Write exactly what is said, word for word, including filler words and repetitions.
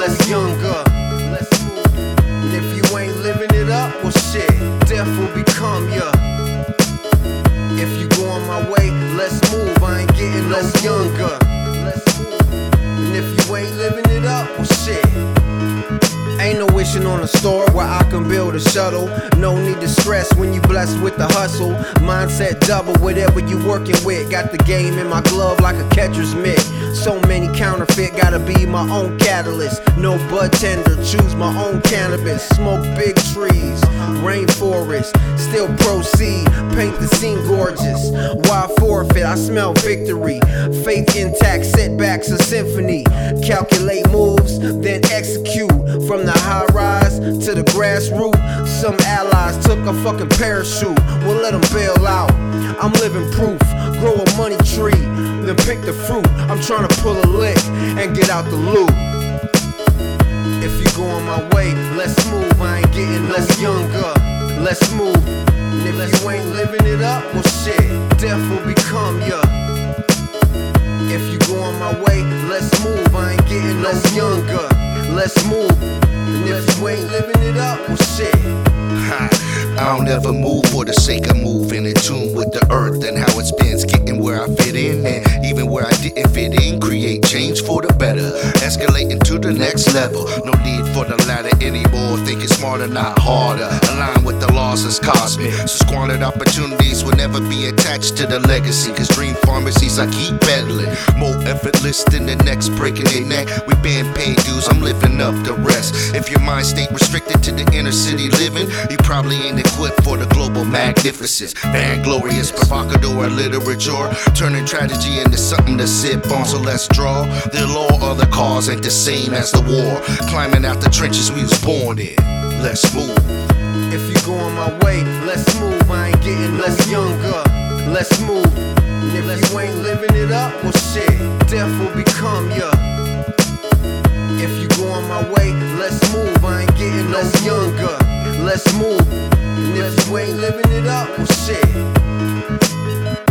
bless younger. And if you ain't living it up, well shit, death will become ya. If you go on my way, let's move, I ain't getting less younger. And if you ain't living it up, well shit. Ain't no wishing on a star where I can build a shuttle. No need to stress when you blessed with the hustle. Mindset double, whatever you working with. Got the game in my glove like a catcher's mitt. So many counterfeit, gotta be my own catalyst. No bud tender, choose my own cannabis. Smoke big trees, rainforest, still proceed. Paint the scene gorgeous, why forfeit? I smell victory, faith intact, setbacks a symphony. Calculate moves, then execute. From the high rise to the grassroots, some allies took a fucking parachute. We'll let them bail out, I'm living proof. Grow a money tree, then pick the fruit. I'm trying to pull a lick and get out the loop. If you go on my way, let's move, I ain't getting less younger. Let's move, and if you ain't living it up, well shit, death will become ya. If you go on my way, let's move, I ain't getting less younger. Let's move, and if you ain't living it up, well shit. I don't ever move for the sake of moving, in tune with the earth and how it spins, getting where I fit in and even where I didn't fit in, create change for the better, escalating to the next level. No need for the ladder anymore, thinking smarter, not harder, align with the laws as cosmic, so squandered opportunities will never be attached to the legacy, cause dream pharmacies I keep peddling, more effortless than the next breaking their neck, we been paid dues, I'm living up the rest. If your mind state restricted to the inner city living, you probably ain't equipped for the global magnificence. Vainglorious, provocateur, literature, turning tragedy into something to sip on. So let's draw. The law of the cause ain't the same as the war. Climbing out the trenches we was born in. Let's move. If you go on my way, let's move. I ain't getting less younger. Let's move. And if you ain't living it up, well shit, death will become ya. If you go on my way, let's move. I ain't getting less younger. Let's move. And if you ain't living it up, well shit.